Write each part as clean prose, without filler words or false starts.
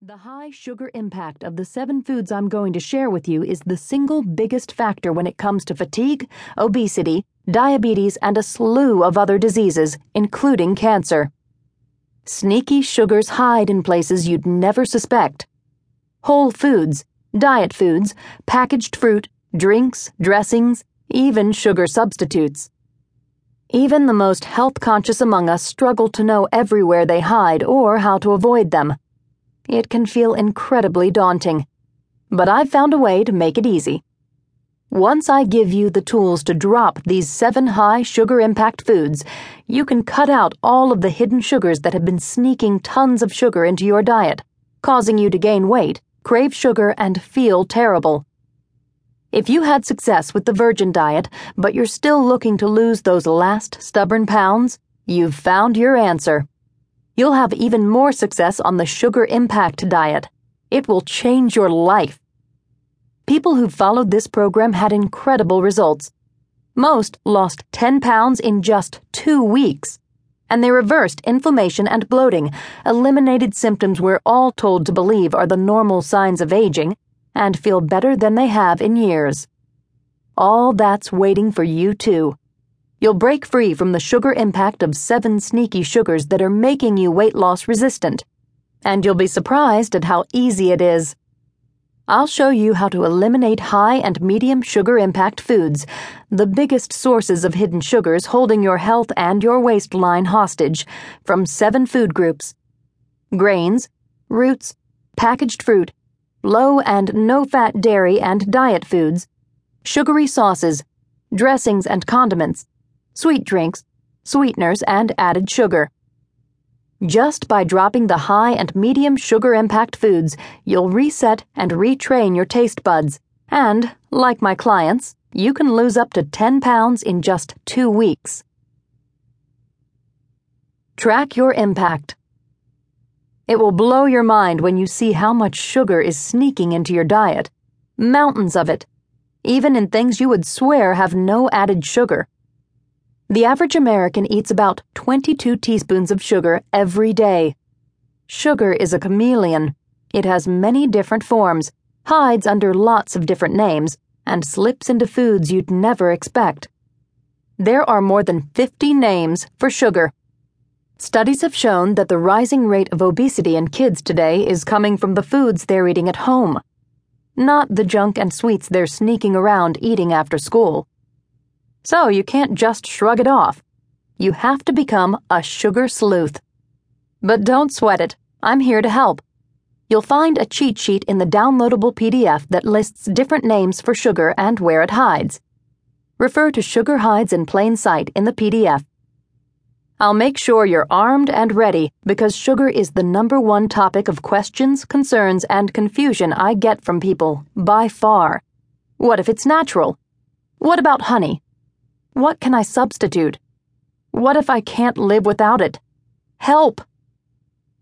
The high sugar impact of the 7 foods I'm going to share with you is the single biggest factor when it comes to fatigue, obesity, diabetes, and a slew of other diseases, including cancer. Sneaky sugars hide in places you'd never suspect. Whole foods, diet foods, packaged fruit, drinks, dressings, even sugar substitutes. Even the most health-conscious among us struggle to know everywhere they hide or how to avoid them. It can feel incredibly daunting, but I've found a way to make it easy. Once I give you the tools to drop these 7 high sugar impact foods, you can cut out all of the hidden sugars that have been sneaking tons of sugar into your diet, causing you to gain weight, crave sugar, and feel terrible. If you had success with the Virgin Diet, but you're still looking to lose those last stubborn pounds, you've found your answer. You'll have even more success on the Sugar Impact Diet. It will change your life. People who followed this program had incredible results. Most lost 10 pounds in just 2 weeks, and they reversed inflammation and bloating, eliminated symptoms we're all told to believe are the normal signs of aging, and feel better than they have in years. All that's waiting for you too. You'll break free from the sugar impact of 7 sneaky sugars that are making you weight loss resistant, and you'll be surprised at how easy it is. I'll show you how to eliminate high and medium sugar impact foods, the biggest sources of hidden sugars holding your health and your waistline hostage, from 7 food groups: grains, roots, packaged fruit, low and no-fat dairy and diet foods, sugary sauces, dressings and condiments, sweet drinks, sweeteners, and added sugar. Just by dropping the high and medium sugar impact foods, you'll reset and retrain your taste buds. And, like my clients, you can lose up to 10 pounds in just 2 weeks. Track your impact. It will blow your mind when you see how much sugar is sneaking into your diet. Mountains of it. Even in things you would swear have no added sugar. The average American eats about 22 teaspoons of sugar every day. Sugar is a chameleon. It has many different forms, hides under lots of different names, and slips into foods you'd never expect. There are more than 50 names for sugar. Studies have shown that the rising rate of obesity in kids today is coming from the foods they're eating at home, not the junk and sweets they're sneaking around eating after school. So you can't just shrug it off. You have to become a sugar sleuth. But don't sweat it. I'm here to help. You'll find a cheat sheet in the downloadable PDF that lists different names for sugar and where it hides. Refer to Sugar Hides in Plain Sight in the PDF. I'll make sure you're armed and ready, because sugar is the #1 topic of questions, concerns, and confusion I get from people, by far. What if it's natural? What about honey? What can I substitute? What if I can't live without it? Help!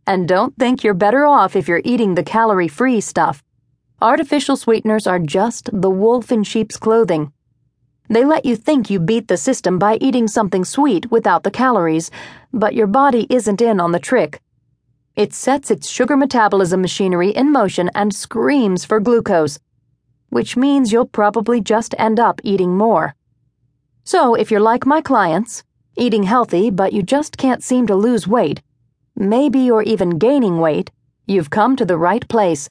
And don't think you're better off if you're eating the calorie-free stuff. Artificial sweeteners are just the wolf in sheep's clothing. They let you think you beat the system by eating something sweet without the calories, but your body isn't in on the trick. It sets its sugar metabolism machinery in motion and screams for glucose, which means you'll probably just end up eating more. So if you're like my clients, eating healthy but you just can't seem to lose weight, maybe you're even gaining weight, you've come to the right place.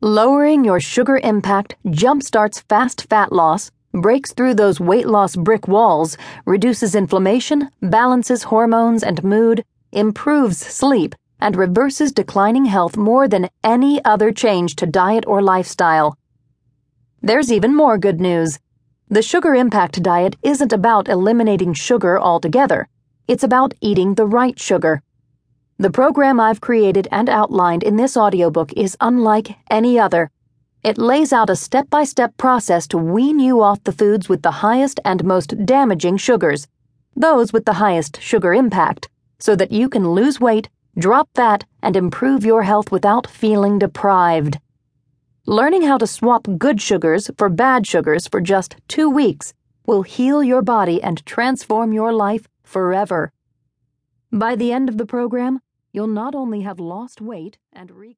Lowering your sugar impact jumpstarts fast fat loss, breaks through those weight loss brick walls, reduces inflammation, balances hormones and mood, improves sleep, and reverses declining health more than any other change to diet or lifestyle. There's even more good news. The Sugar Impact Diet isn't about eliminating sugar altogether. It's about eating the right sugar. The program I've created and outlined in this audiobook is unlike any other. It lays out a step-by-step process to wean you off the foods with the highest and most damaging sugars, those with the highest sugar impact, so that you can lose weight, drop fat, and improve your health without feeling deprived. Learning how to swap good sugars for bad sugars for just 2 weeks will heal your body and transform your life forever. By the end of the program, you'll not only have lost weight and